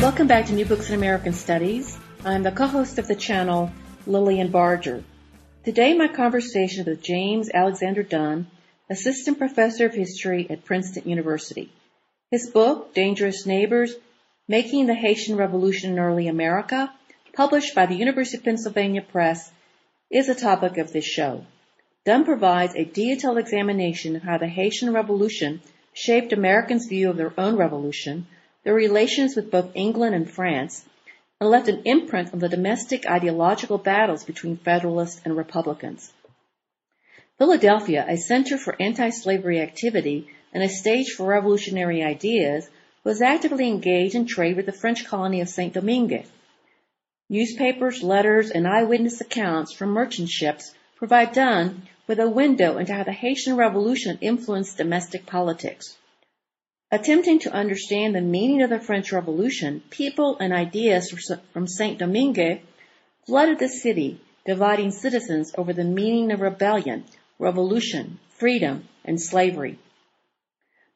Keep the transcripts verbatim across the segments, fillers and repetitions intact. Welcome back to New Books in American Studies. I'm the co-host of the channel, Lillian Barger. Today, my conversation with James Alexander Dunn, Assistant Professor of History at Princeton University. His book, Dangerous Neighbors, Making the Haitian Revolution in Early America, published by the University of Pennsylvania Press, is a topic of this show. Dunn provides a detailed examination of how the Haitian Revolution shaped Americans' view of their own revolution, their relations with both England and France, and left an imprint on the domestic ideological battles between Federalists and Republicans. Philadelphia, a center for anti-slavery activity and a stage for revolutionary ideas, was actively engaged in trade with the French colony of Saint-Domingue. Newspapers, letters, and eyewitness accounts from merchant ships provide Dunn with a window into how the Haitian Revolution influenced domestic politics. Attempting to understand the meaning of the French Revolution, people and ideas from Saint-Domingue flooded the city, dividing citizens over the meaning of rebellion, revolution, freedom, and slavery.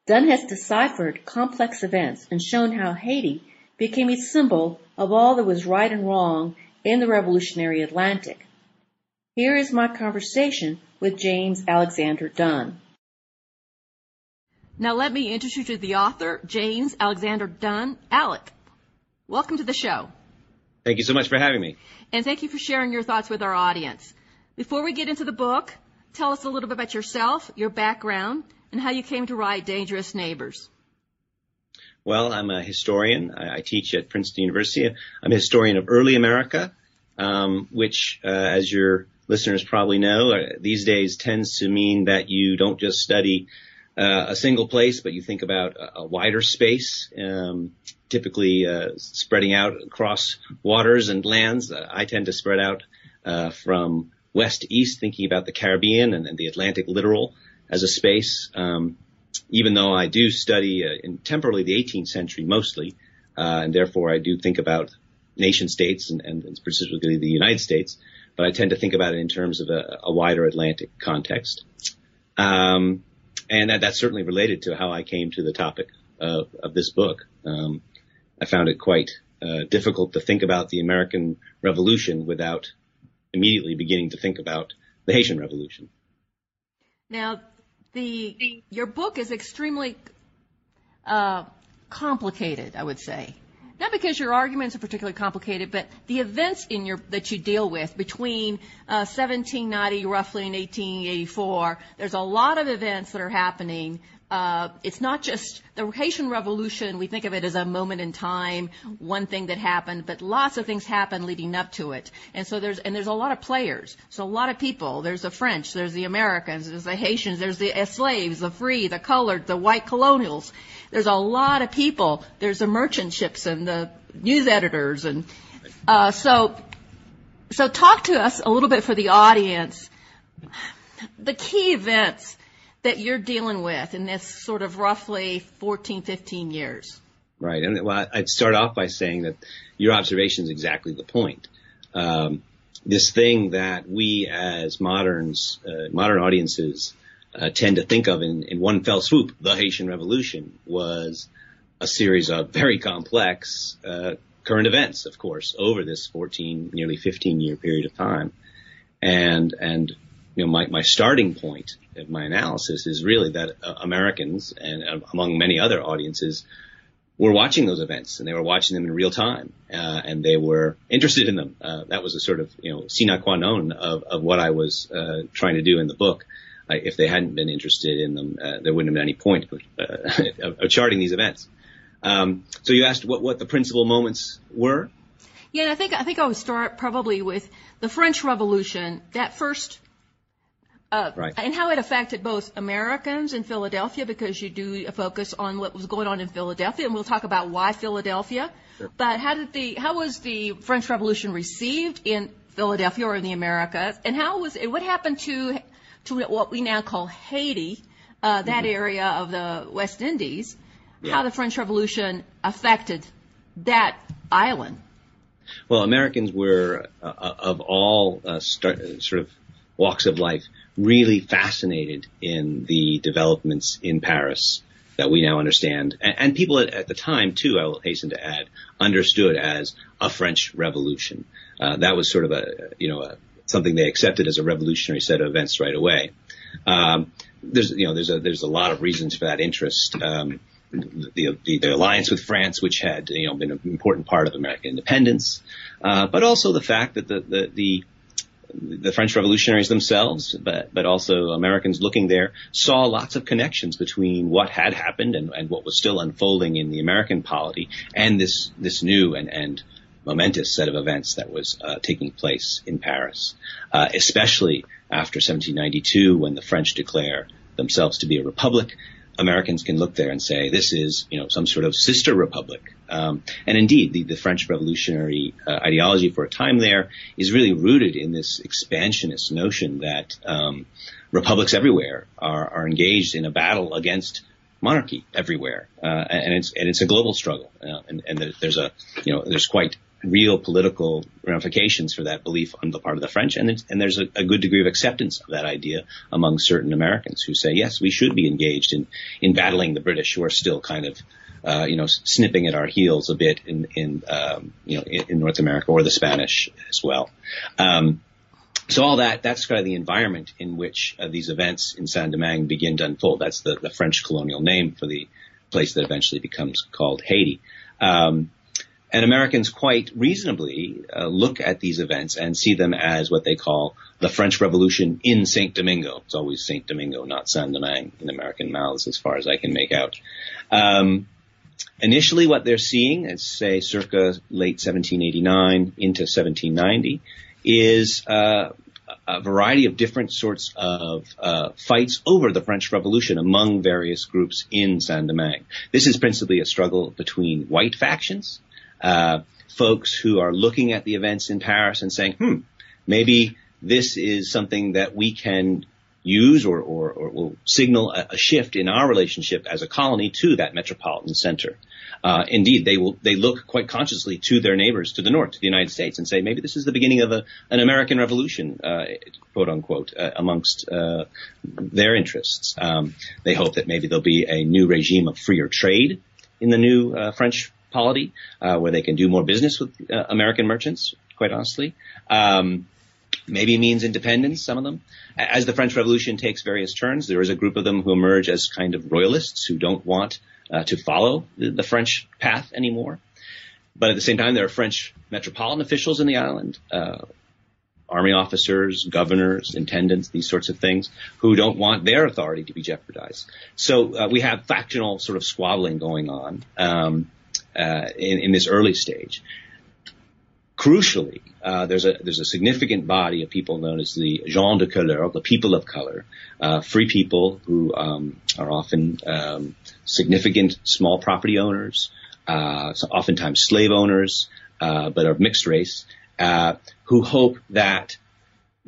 Dunn has deciphered complex events and shown how Haiti became a symbol of all that was right and wrong in the revolutionary Atlantic. Here is my conversation with James Alexander Dunn. Now let me introduce you to the author, James Alexander Dunn. Alec, welcome to the show. Thank you so much for having me. And thank you for sharing your thoughts with our audience. Before we get into the book, tell us a little bit about yourself, your background, and how you came to write Dangerous Neighbors. Well, I'm a historian. I, I teach at Princeton University. I'm a historian of early America, um, which, uh, as your listeners probably know, uh, these days tends to mean that you don't just study Uh, a single place, but you think about a, a wider space, um, typically uh, spreading out across waters and lands. Uh, I tend to spread out uh, from west to east, thinking about the Caribbean and, and the Atlantic littoral as a space. Um, even though I do study uh, in temporally the eighteenth century mostly, uh, and therefore I do think about nation states and, and specifically the United States, but I tend to think about it in terms of a, a wider Atlantic context. Um, And that, that's certainly related to how I came to the topic of, of this book. Um, I found it quite uh, difficult to think about the American Revolution without immediately beginning to think about the Haitian Revolution. Now, the your book is extremely uh, complicated, I would say. Not because your arguments are particularly complicated, but the events in your that you deal with between uh, seventeen ninety roughly and eighteen eighty-four, there's a lot of events that are happening. Uh, it's not just the Haitian Revolution. We think of it as a moment in time, one thing that happened, but lots of things happened leading up to it. And so there's and there's a lot of players. So a lot of people. There's the French. There's the Americans. There's the Haitians. There's the slaves, the free, the colored, the white colonials. There's a lot of people. There's the merchant ships and the news editors, and uh, so so talk to us a little bit for the audience. The key events that you're dealing with in this sort of roughly fourteen, fifteen years. Right. And well, I'd start off by saying that your observation is exactly the point. Um, this thing that we as moderns, uh, modern audiences uh, tend to think of in, in one fell swoop, the Haitian Revolution, was a series of very complex uh, current events, of course, over this fourteen, nearly fifteen year period of time. And, and, you know, my, my starting point of my analysis is really that uh, Americans and uh, among many other audiences were watching those events, and they were watching them in real time, uh, and they were interested in them. Uh, that was a sort of, you know, sine qua non of, of what I was uh, trying to do in the book. Uh, if they hadn't been interested in them, uh, there wouldn't have been any point uh, of, of charting these events. Um, so you asked what, what the principal moments were? Yeah, and I think I think I would start probably with the French Revolution, that first Uh, right. And how it affected both Americans in Philadelphia, because you do a focus on what was going on in Philadelphia, and we'll talk about why Philadelphia. Sure. But how did the how was the French Revolution received in Philadelphia or in the Americas, and how was it, what happened to to what we now call Haiti, uh, that mm-hmm. area of the West Indies? Yeah. How the French Revolution affected that island? Well, Americans were uh, of all uh, start, uh, sort of walks of life, really fascinated in the developments in Paris that we now understand. And, and people at, at the time, too, I will hasten to add, understood as a French Revolution. Uh, that was sort of a, you know, a, something they accepted as a revolutionary set of events right away. Um, there's, you know, there's a, there's a lot of reasons for that interest. Um, The, the, the alliance with France, which had, you know, been an important part of American independence, uh, but also the fact that the, the, the, the French revolutionaries themselves, but, but also Americans looking there, saw lots of connections between what had happened and, and what was still unfolding in the American polity and this, this new and, and momentous set of events that was uh, taking place in Paris, uh, especially after seventeen ninety-two, when the French declare themselves to be a republic. Americans can look there and say, this is, you know, some sort of sister republic. Um, and indeed, the, the French revolutionary uh, ideology for a time there is really rooted in this expansionist notion that um, republics everywhere are, are engaged in a battle against monarchy everywhere. Uh, and it's and it's a global struggle. Uh, and, and there's a, you know, there's quite real political ramifications for that belief on the part of the French. And, it's, and there's a, a good degree of acceptance of that idea among certain Americans who say, yes, we should be engaged in, in battling the British, who are still kind of, uh, you know, snipping at our heels a bit in, in um, you know, in, in North America, or the Spanish as well. Um, so all that, that's kind of the environment in which uh, these events in Saint-Domingue begin to unfold. That's the, the French colonial name for the place that eventually becomes called Haiti. Um, And Americans quite reasonably uh, look at these events and see them as what they call the French Revolution in Saint-Domingue. It's always Saint-Domingue, not Saint-Domingue in American mouths, as far as I can make out. Um, initially, what they're seeing is, say, circa late seventeen eighty-nine into seventeen ninety, is uh, a variety of different sorts of uh, fights over the French Revolution among various groups in Saint-Domingue. This is principally a struggle between white factions, Uh, folks who are looking at the events in Paris and saying, hmm, maybe this is something that we can use or, or, or will signal a, a shift in our relationship as a colony to that metropolitan center. Uh, indeed, they will, they look quite consciously to their neighbors to the north, to the United States, and say, maybe this is the beginning of a, an American revolution, uh, quote unquote, uh, amongst, uh, their interests. Um, they hope that maybe there'll be a new regime of freer trade in the new, uh, French polity, uh, where they can do more business with uh, American merchants, quite honestly. Um, maybe means independence, some of them. As the French Revolution takes various turns, there is a group of them who emerge as kind of royalists who don't want uh, to follow the, the French path anymore. But at the same time, there are French metropolitan officials in the island, uh, army officers, governors, intendants, these sorts of things, who don't want their authority to be jeopardized. So uh, we have factional sort of squabbling going on. Um, Uh, in, in this early stage. Crucially, uh, there's a there's a significant body of people known as the gens de couleur, the people of color, uh, free people who um, are often um, significant small property owners, uh, so oftentimes slave owners, uh, but of mixed race, uh, who hope that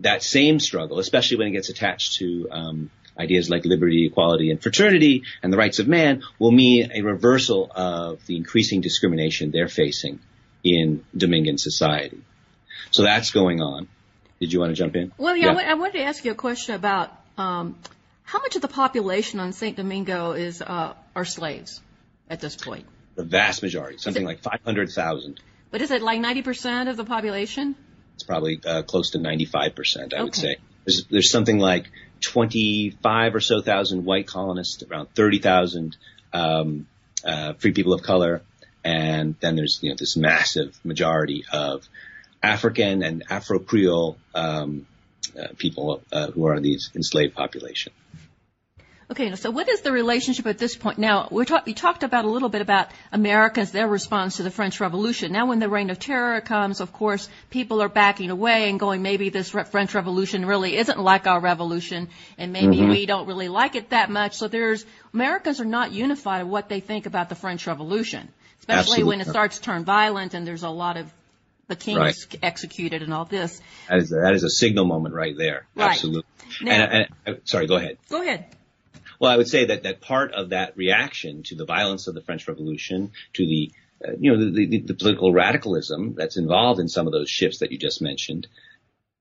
that same struggle, especially when it gets attached to um, ideas like liberty, equality, and fraternity, and the rights of man, will mean a reversal of the increasing discrimination they're facing in Dominican society. So that's going on. Did you want to jump in? Well, yeah, yeah. I, w- I wanted to ask you a question about um, how much of the population on Saint-Domingue is uh, are slaves at this point? The vast majority, something it, like five hundred thousand. But is it like ninety percent of the population? It's probably uh, close to ninety-five percent, I okay. would say. There's, there's something like twenty-five or so thousand white colonists, around thirty thousand um, uh, free people of color, and then there's, you know, this massive majority of African and Afro-Creole um, uh, people uh, who are in the enslaved population. Okay, so what is the relationship at this point? Now, we talk, you talked about a little bit about Americans, their response to the French Revolution. Now, when the Reign of Terror comes, of course, people are backing away and going, maybe this Re- French Revolution really isn't like our revolution, and maybe mm-hmm. we don't really like it that much. So there's Americans are not unified in what they think about the French Revolution, especially Absolutely. when it starts to turn violent and there's a lot of the kings right. executed and all this. That is a, that is a signal moment right there. Right. Absolutely. Now, and, and, sorry, go ahead. Go ahead. Well, I would say that, that part of that reaction to the violence of the French Revolution, to the uh, you know the, the, the political radicalism that's involved in some of those shifts that you just mentioned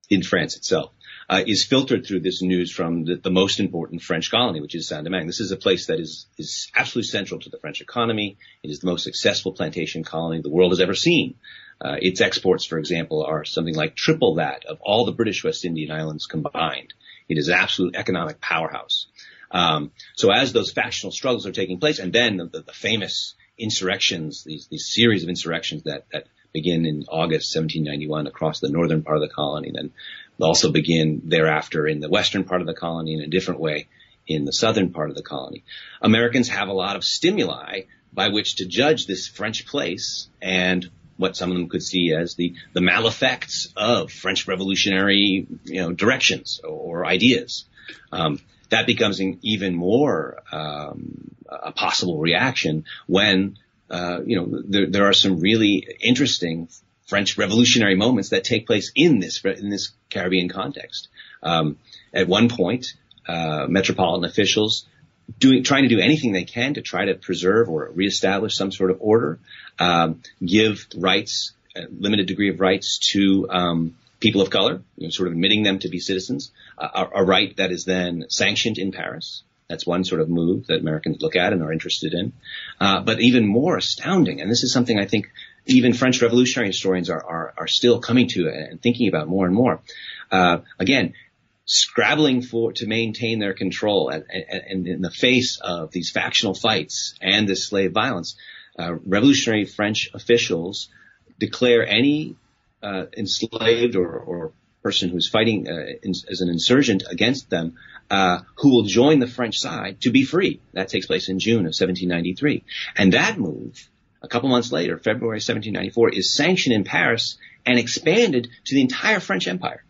in France itself, uh, is filtered through this news from the, the most important French colony, which is Saint-Domingue. This is a place that is is absolutely central to the French economy. It is the most successful plantation colony the world has ever seen. Uh, its exports, for example, are something like triple that of all the British West Indian Islands combined. It is an absolute economic powerhouse. Um, so as those factional struggles are taking place, and then the, the famous insurrections, these, these series of insurrections that, that begin in August seventeen ninety-one across the northern part of the colony, and then also begin thereafter in the western part of the colony in a different way in the southern part of the colony. Americans have a lot of stimuli by which to judge this French place and what some of them could see as the, the malefacts of French revolutionary, you know, directions or, or ideas. Um, That becomes an even more um, a possible reaction when, uh, you know, there, there are some really interesting French revolutionary moments that take place in this in this Caribbean context. Um, at one point, uh, metropolitan officials doing trying to do anything they can to try to preserve or reestablish some sort of order, um, give rights, a limited degree of rights to um people of color, you know, sort of admitting them to be citizens, uh, a, a right that is then sanctioned in Paris. That's one sort of move that Americans look at and are interested in. Uh, but even more astounding, and this is something I think even French revolutionary historians are, are, are still coming to and thinking about more and more. Uh, again, scrabbling for to maintain their control and, and, and in the face of these factional fights and this slave violence, uh, revolutionary French officials declare any Uh, enslaved or, or person who's fighting uh, in, as an insurgent against them, uh, who will join the French side to be free. That takes place in June of seventeen ninety-three. And that move, a couple months later, February seventeen ninety-four, is sanctioned in Paris and expanded to the entire French Empire.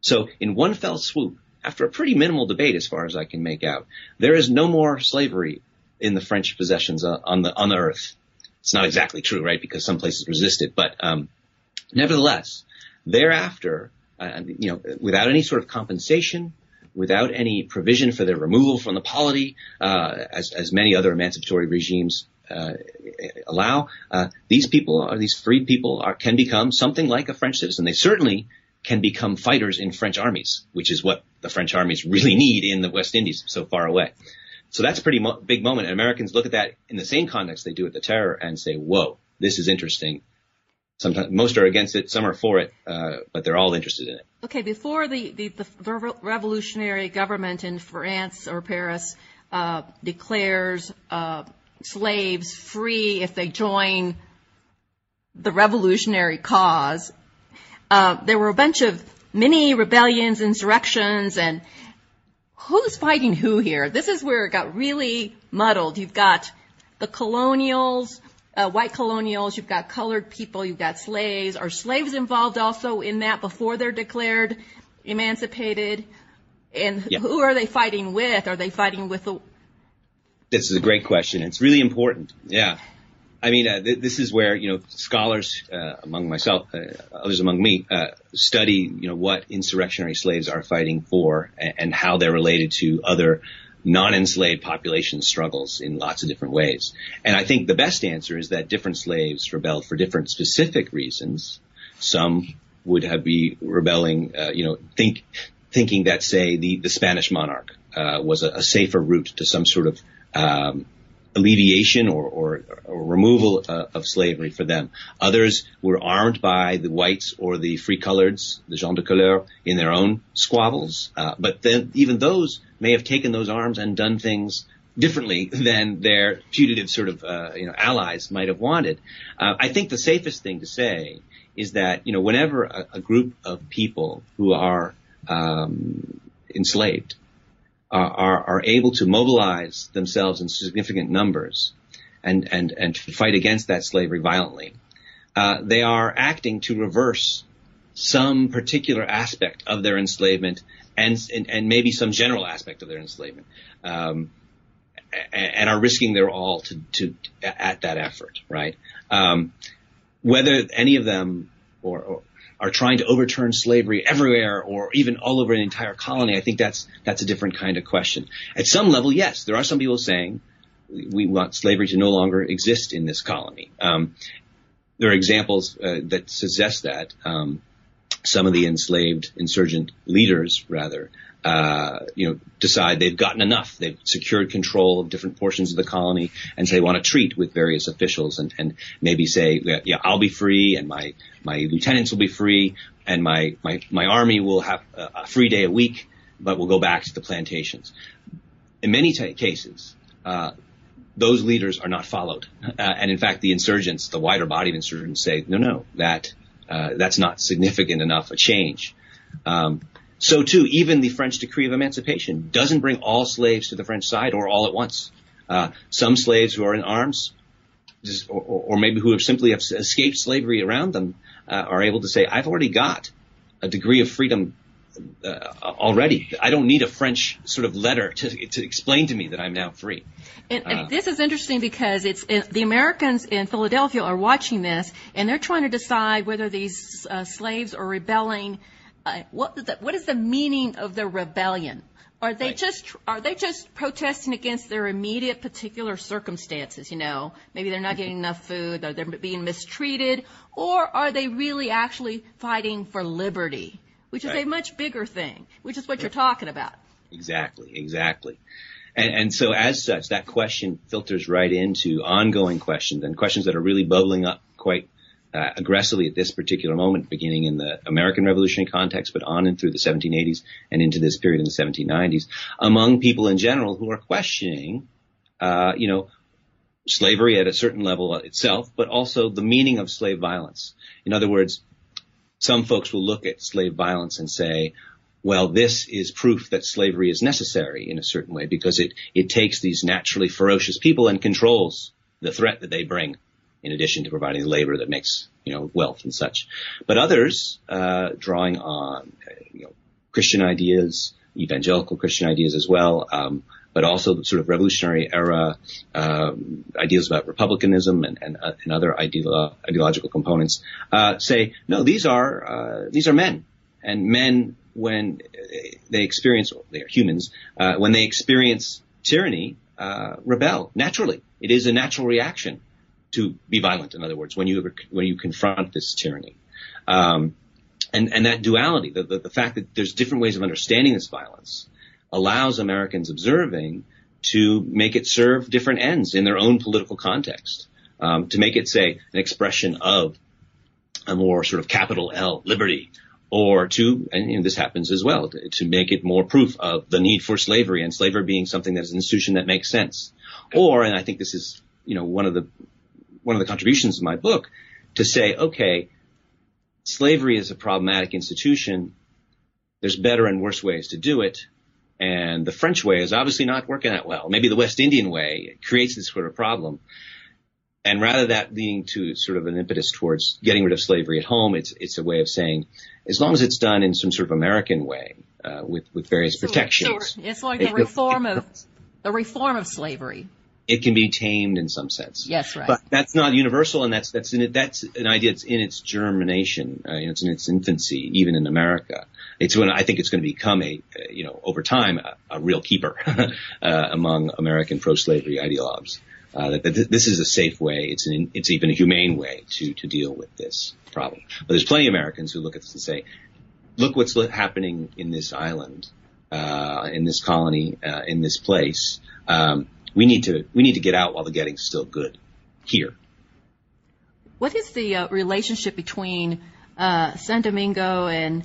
So in one fell swoop, after a pretty minimal debate as far as I can make out, there is no more slavery in the French possessions uh, on the on the earth. It's not exactly true, right, because some places resisted, but um nevertheless, thereafter, uh, you know, without any sort of compensation, without any provision for their removal from the polity, uh, as, as many other emancipatory regimes uh, allow, uh, these people, or these freed people, are, can become something like a French citizen. They certainly can become fighters in French armies, which is what the French armies really need in the West Indies, so far away. So that's a pretty mo- big moment. And Americans look at that in the same context they do at the Terror and say, whoa, this is interesting. Sometimes, most are against it, some are for it, uh, but they're all interested in it. Okay, before the, the, the revolutionary government in France or Paris uh, declares uh, slaves free if they join the revolutionary cause, uh, there were a bunch of mini rebellions, insurrections, and who's fighting who here? This is where it got really muddled. You've got the colonials, Uh, white colonials, you've got colored people, you've got slaves. Are slaves involved also in that before they're declared emancipated? And yeah. who are they fighting with? Are they fighting with the... This is a great question. It's really important. Yeah. I mean, uh, th- this is where, you know, scholars uh, among myself, uh, others among me, uh, study, you know, what insurrectionary slaves are fighting for and, and how they're related to other non-enslaved population struggles in lots of different ways. And I think the best answer is that different slaves rebelled for different specific reasons. Some would have be rebelling, uh, you know, think, thinking that, say, the, the Spanish monarch, uh, was a, a safer route to some sort of, um, alleviation or, or, or removal uh, of slavery for them. Others were armed by the whites or the free coloreds, the gens de couleur, in their own squabbles. Uh, but then even those may have taken those arms and done things differently than their putative sort of, uh, you know, allies might have wanted. Uh, I think the safest thing to say is that, you know, whenever a, a group of people who are, um, enslaved uh, are, are able to mobilize themselves in significant numbers and, and, and to fight against that slavery violently, uh, they are acting to reverse some particular aspect of their enslavement and, and, and maybe some general aspect of their enslavement, um, and are risking their all to, to, at that effort, right? Um, whether any of them or, or are trying to overturn slavery everywhere or even all over an entire colony, I think that's, that's a different kind of question. At some level, yes, there are some people saying we want slavery to no longer exist in this colony. Um, there are examples uh, that suggest that, um, some of the enslaved insurgent leaders, rather, uh, you know, decide they've gotten enough. They've secured control of different portions of the colony, and so they want to treat with various officials and, and maybe say, yeah, I'll be free, and my, my lieutenants will be free, and my, my, my army will have a free day a week, but we'll go back to the plantations. In many t- cases, uh, those leaders are not followed. Uh, and in fact, the insurgents, the wider body of insurgents say, no, no, that, Uh, that's not significant enough a change. Um, so, too, even the French decree of emancipation doesn't bring all slaves to the French side or all at once. Uh, some slaves who are in arms just, or, or maybe who have simply have escaped slavery around them uh, are able to say, I've already got a degree of freedom uh, already. I don't need a French sort of letter to, to explain to me that I'm now free. And, and this is interesting because it's it, the Americans in Philadelphia are watching this, and they're trying to decide whether these uh, slaves are rebelling. Uh, what, the, what is the meaning of the rebellion? Are they right. just are they just protesting against their immediate particular circumstances? You know, maybe they're not getting enough food, or they're being mistreated, or are they really actually fighting for liberty, which is right. a much bigger thing, which is what right. you're talking about. Exactly, exactly. And, and so as such, that question filters right into ongoing questions and questions that are really bubbling up quite uh, aggressively at this particular moment, beginning in the American Revolutionary context, but on and through the seventeen eighties and into this period in the seventeen nineties, among people in general who are questioning, uh, you know, slavery at a certain level itself, but also the meaning of slave violence. In other words, some folks will look at slave violence and say, well, this is proof that slavery is necessary in a certain way because it, it takes these naturally ferocious people and controls the threat that they bring, in addition to providing the labor that makes, you know, wealth and such. But others, uh, drawing on, you know, Christian ideas, evangelical Christian ideas as well, um, but also the sort of revolutionary era, um, ideas about republicanism and, and, uh, and other ideolo- ideological components, uh, say, no, these are, uh, these are men, and men, when they experience, they are humans, uh, when they experience tyranny, uh, rebel naturally. It is a natural reaction to be violent, in other words, when you, when you confront this tyranny. Um, and, and that duality, the, the, the fact that there's different ways of understanding this violence allows Americans observing to make it serve different ends in their own political context, um, to make it, say, an expression of a more sort of capital L, liberty, or to, and you know, this happens as well, to, to make it more proof of the need for slavery and slavery being something that is an institution that makes sense. Or, and I think this is, you know, one of the, one of the contributions of my book, to say, okay, slavery is a problematic institution. There's better and worse ways to do it. And the French way is obviously not working that well. Maybe the West Indian way creates this sort of problem. And rather that leading to sort of an impetus towards getting rid of slavery at home, it's it's a way of saying, as long as it's done in some sort of American way, uh, with with various so, protections, so it's like the it, reform it, of the reform of slavery. It can be tamed in some sense. Yes, right. But that's not universal, and that's that's in it, that's an idea that's in its germination, uh, it's in its infancy, even in America. It's when I think it's going to become a, you know, over time, a, a real keeper uh, among American pro-slavery ideologues. Uh, that, that this is a safe way. It's an, it's even a humane way to, to deal with this problem. But there's plenty of Americans who look at this and say, look what's happening in this island, uh, in this colony, uh, in this place. Um, we need to, we need to get out while the getting's still good here. What is the uh, relationship between, uh, Saint-Domingue and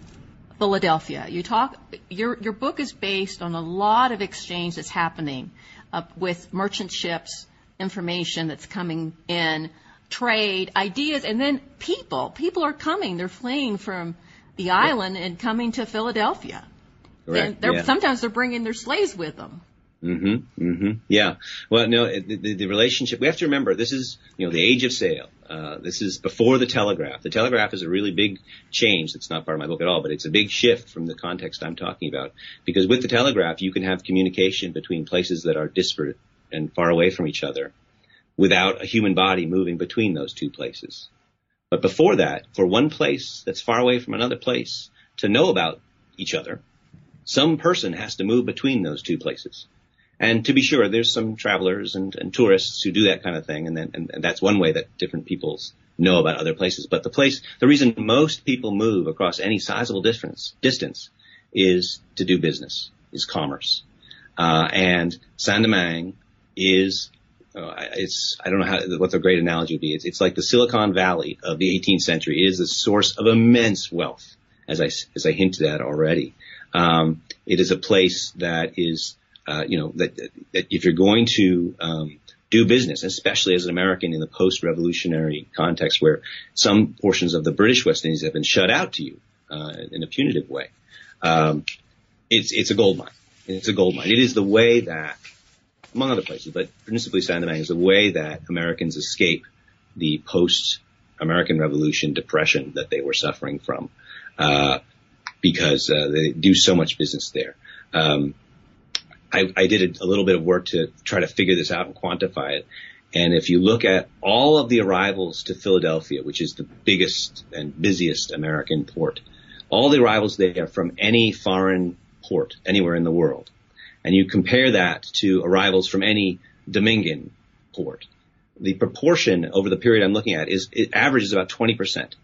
Philadelphia? You talk, your, your book is based on a lot of exchange that's happening, uh, with merchant ships, information that's coming in, trade, ideas, and then people. People are coming. They're fleeing from the island and coming to Philadelphia. Correct. And they're, yeah. sometimes they're bringing their slaves with them. Mm-hmm. Mm-hmm. Yeah. Well, no, the, the, the relationship, we have to remember, this is, you know, the age of sail. Uh, this is before the telegraph. The telegraph is a really big change. That's not part of my book at all, but it's a big shift from the context I'm talking about. Because with the telegraph, you can have communication between places that are disparate and far away from each other without a human body moving between those two places. But before that, for one place that's far away from another place to know about each other, some person has to move between those two places. And to be sure, there's some travelers and, and tourists who do that kind of thing, and, then, and, and that's one way that different peoples know about other places. But the place, the reason most people move across any sizable difference, distance is to do business, is commerce. Uh, and Saint-Domingue is, uh, it's, I don't know how, what the great analogy would be. It's, it's like the Silicon Valley of the eighteenth century. It is the source of immense wealth, as I, as I hinted at already. Um, it is a place that is, Uh, you know, that, that if you're going to um, do business, especially as an American in the post-revolutionary context where some portions of the British West Indies have been shut out to you uh, in a punitive way, um, it's it's a gold mine. It's a gold mine. It is the way that, among other places, but principally Saint-Domingue, is the way that Americans escape the post-American Revolution depression that they were suffering from uh, because uh, they do so much business there. Um I, I did a, a little bit of work to try to figure this out and quantify it. And if you look at all of the arrivals to Philadelphia, which is the biggest and busiest American port, all the arrivals there from any foreign port anywhere in the world, and you compare that to arrivals from any Dominican port, the proportion over the period I'm looking at is it averages about twenty percent.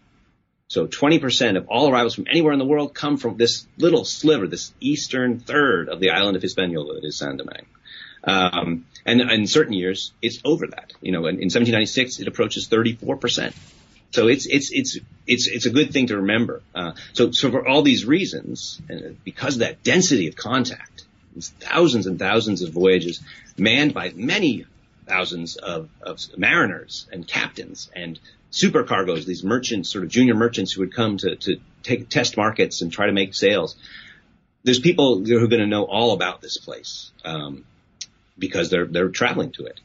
So twenty percent of all arrivals from anywhere in the world come from this little sliver, this eastern third of the island of Hispaniola that is Saint-Domingue. Um, and in certain years, it's over that. You know, in, in seventeen ninety-six, it approaches thirty-four percent. So it's it's it's it's it's a good thing to remember. Uh, so so for all these reasons, and because of that density of contact, it's thousands and thousands of voyages manned by many thousands of, of mariners and captains and supercargoes, these merchants, sort of junior merchants who would come to, to take test markets and try to make sales. There's people who are going to know all about this place um, because they're they're traveling to it.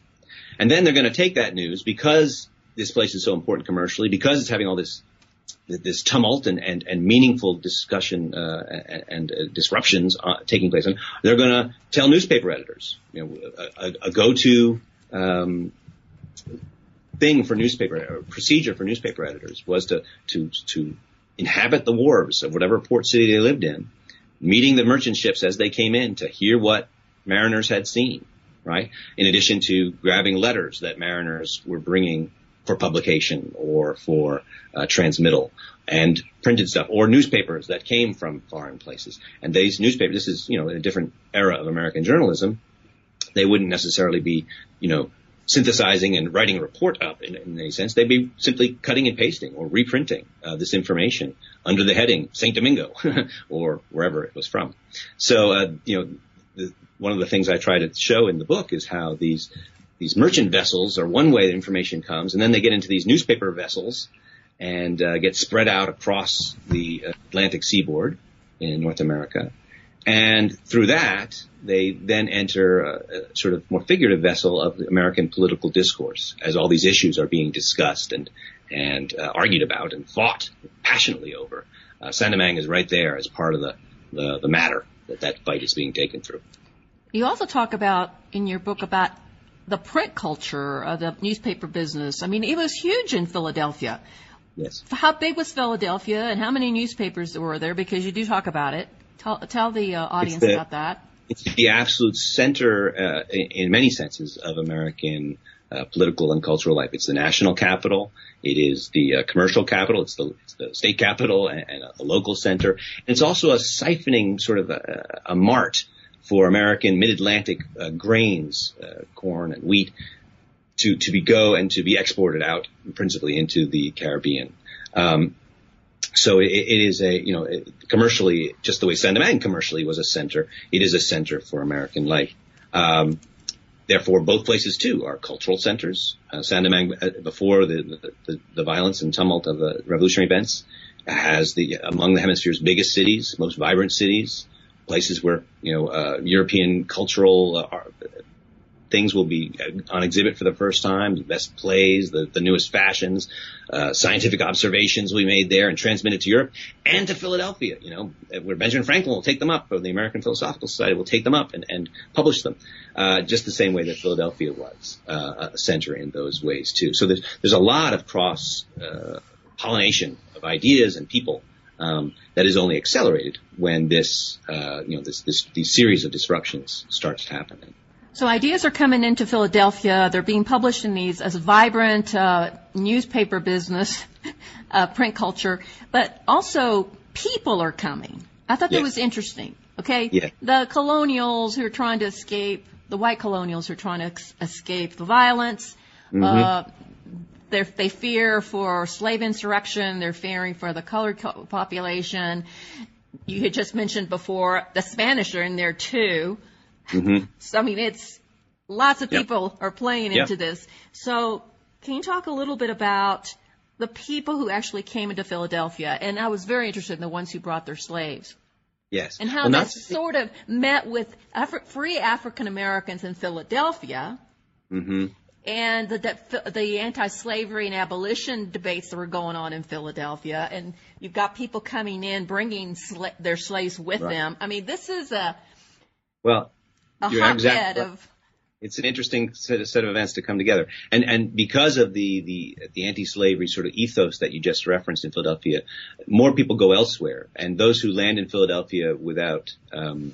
And then they're going to take that news because this place is so important commercially, because it's having all this this tumult and, and, and meaningful discussion uh, and, and uh, disruptions uh, taking place. And they're going to tell newspaper editors, you know, a, a, a go-to um thing for newspaper, procedure for newspaper editors was to, to, to inhabit the wharves of whatever port city they lived in, meeting the merchant ships as they came in to hear what mariners had seen, right? In addition to grabbing letters that mariners were bringing for publication or for uh, transmittal and printed stuff or newspapers that came from foreign places. And these newspapers, this is, you know, in a different era of American journalism, they wouldn't necessarily be, you know, synthesizing and writing a report up in, in any sense. They'd be simply cutting and pasting or reprinting uh, this information under the heading Saint-Domingue or wherever it was from. So, uh, you know, the, one of the things I try to show in the book is how these these merchant vessels are one way the information comes, and then they get into these newspaper vessels and uh, get spread out across the Atlantic seaboard in North America. And through that, they then enter a, a sort of more figurative vessel of American political discourse as all these issues are being discussed and and uh, argued about and fought passionately over. Uh, Saint-Domingue is right there as part of the, the, the matter that that fight is being taken through. You also talk about in your book about the print culture, uh, the newspaper business. I mean, it was huge in Philadelphia. Yes. How big was Philadelphia and how many newspapers were there? Because you do talk about it. Tell, tell the uh, audience the, about that. It's the absolute center, uh, in, in many senses, of American uh, political and cultural life. It's the national capital. It is the uh, commercial capital. It's the, it's the state capital and, and a local center. And it's also a siphoning sort of a, a mart for American mid-Atlantic uh, grains, uh, corn and wheat, to, to be go and to be exported out principally into the Caribbean. Um, So it, it is a, you know, commercially, just the way Saint-Domingue commercially was a center, it is a center for American life. Um, therefore, both places, too, are cultural centers. Uh, Saint-Domingue, uh, before the, the, the violence and tumult of the revolutionary events, has the among the hemisphere's biggest cities, most vibrant cities, places where, you know, uh, European cultural uh, art, things will be on exhibit for the first time, the best plays, the, the newest fashions, uh, scientific observations we made there and transmitted to Europe and to Philadelphia, you know, where Benjamin Franklin will take them up, or the American Philosophical Society will take them up and, and publish them, uh, just the same way that Philadelphia was uh, a center in those ways too. So there's, there's a lot of cross uh, pollination of ideas and people um, that is only accelerated when this, uh, you know, this, this, these series of disruptions starts happening. So ideas are coming into Philadelphia. They're being published in these as a vibrant uh, newspaper business, uh, print culture, but also people are coming. I thought yes. that was interesting. Okay, yeah. The colonials who are trying to escape, the white colonials who are trying to ex- escape the violence. Mm-hmm. Uh, they fear for slave insurrection. They're fearing for the colored co- population. You had just mentioned before the Spanish are in there too. Mm-hmm. So, I mean, it's lots of people yep. are playing yep. into this. So can you talk a little bit about the people who actually came into Philadelphia? And I was very interested in the ones who brought their slaves. Yes. And how well, that sort of met with Afri- free African Americans in Philadelphia mm-hmm. and the, the the anti-slavery and abolition debates that were going on in Philadelphia. And you've got people coming in, bringing sla- their slaves with right. them. I mean, this is a – well. A You're exactly right. of... It's an interesting set of, set of events to come together. And and because of the, the, the anti-slavery sort of ethos that you just referenced in Philadelphia, more people go elsewhere. And those who land in Philadelphia without, um,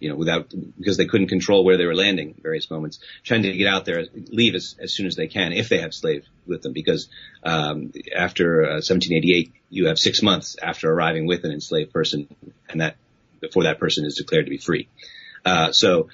you know, without, because they couldn't control where they were landing at various moments, trying to get out there, leave as, as soon as they can, if they have slaves with them. Because um, after uh, seventeen eighty-eight, you have six months after arriving with an enslaved person, and that before that person is declared to be free. Uh, so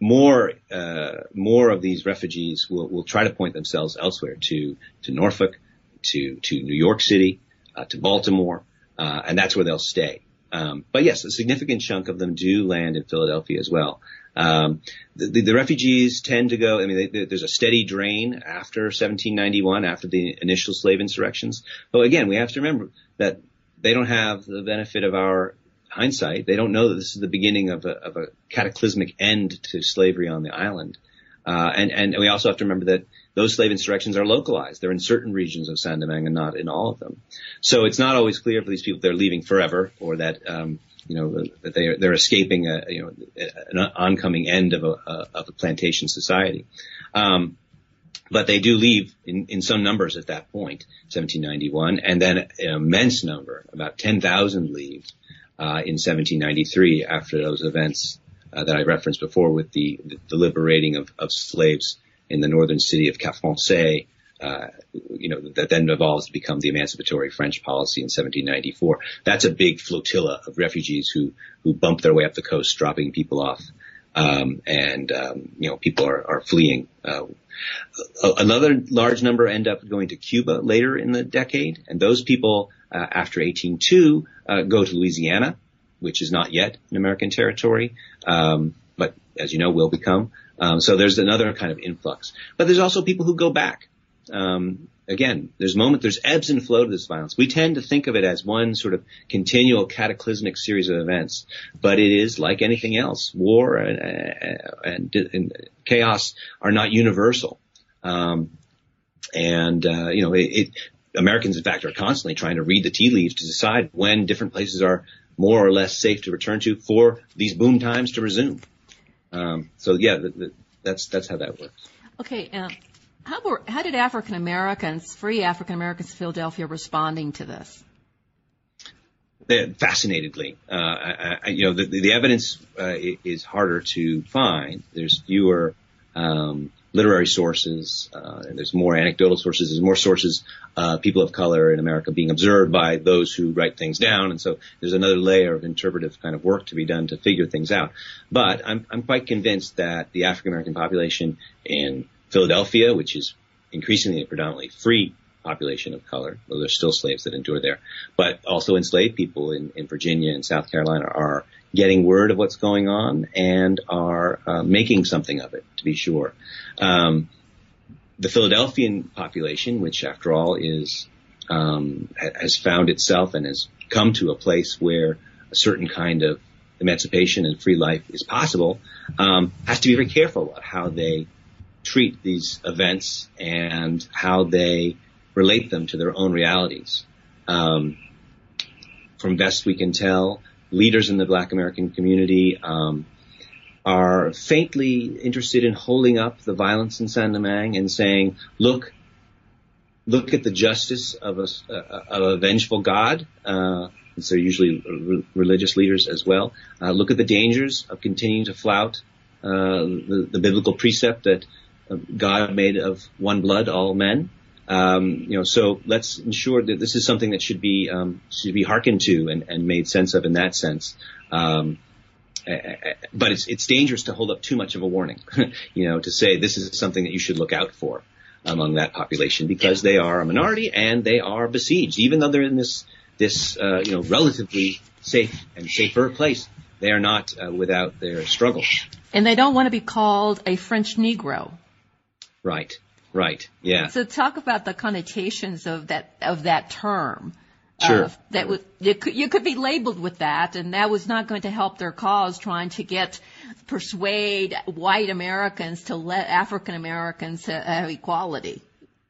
more, uh, more of these refugees will, will try to point themselves elsewhere to, to Norfolk, to, to New York City, uh, to Baltimore, uh, and that's where they'll stay. Um, but yes, a significant chunk of them do land in Philadelphia as well. Um, the, the, the refugees tend to go, I mean, they, they, there's a steady drain after seventeen ninety-one, after the initial slave insurrections. But again, we have to remember that they don't have the benefit of our hindsight. They don't know that this is the beginning of a, of a cataclysmic end to slavery on the island. Uh, and, and we also have to remember that those slave insurrections are localized. They're in certain regions of Saint-Domingue and not in all of them. So it's not always clear for these people they're leaving forever or that, um, you know, that they are, they're escaping a, you know, an oncoming end of a, a of a plantation society. Um, But they do leave in, in some numbers at that point, seventeen ninety-one, and then an immense number, about ten thousand leave uh in seventeen ninety-three after those events uh, that I referenced before with the, the liberating of, of slaves in the northern city of Cap-Français, uh, you know, that then evolves to become the emancipatory French policy in seventeen ninety-four. That's a big flotilla of refugees who, who bump their way up the coast, dropping people off. Um, and, um, you know, people are, are fleeing. Uh, another large number end up going to Cuba later in the decade. And those people, uh, after eighteen two, uh, go to Louisiana, which is not yet an American territory. Um, but as you know, will become. Um, so there's another kind of influx, but there's also people who go back. Um, again, there's moment, there's ebbs and flow to this violence. We tend to think of it as one sort of continual cataclysmic series of events, but it is like anything else. War and, and, and chaos are not universal. Um, and, uh, you know, it, it, Americans, in fact, are constantly trying to read the tea leaves to decide when different places are more or less safe to return to for these boom times to resume. Um, so yeah, the, the, that's, that's how that works. Okay. Um- How, were, how did African Americans, free African Americans in Philadelphia, responding to this? They, fascinatedly, uh, I, I, you know, the, the evidence uh, is harder to find. There's fewer um, literary sources, uh, and there's more anecdotal sources. There's more sources, uh, people of color in America being observed by those who write things down, and so there's another layer of interpretive kind of work to be done to figure things out. But I'm, I'm quite convinced that the African American population in Philadelphia, which is increasingly a predominantly free population of color, though there's still slaves that endure there, but also enslaved people in, in Virginia and South Carolina are getting word of what's going on and are uh, making something of it, to be sure. Um, the Philadelphian population, which after all is um, has found itself and has come to a place where a certain kind of emancipation and free life is possible, um, has to be very careful about how they treat these events and how they relate them to their own realities. Um, from best we can tell, leaders in the Black American community um, are faintly interested in holding up the violence in Saint-Domingue and saying, look, look at the justice of a, of a vengeful God. Uh, and so usually re- religious leaders as well. Uh, look at the dangers of continuing to flout uh, the, the biblical precept that God made of one blood all men. Um, you know, so let's ensure that this is something that should be um, should be hearkened to and, and made sense of in that sense. Um, but it's it's dangerous to hold up too much of a warning, you know, to say this is something that you should look out for among that population, because they are a minority and they are besieged, even though they're in this this uh, you know relatively safe and safer place. They are not uh, without their struggle, and they don't want to be called a French Negro. Right. Right. Yeah. So talk about the connotations of that of that term. Sure. Uh, that was, you could, you could be labeled with that, and that was not going to help their cause trying to get persuade white Americans to let African Americans have equality.